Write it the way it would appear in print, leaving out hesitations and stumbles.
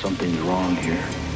Something's wrong here.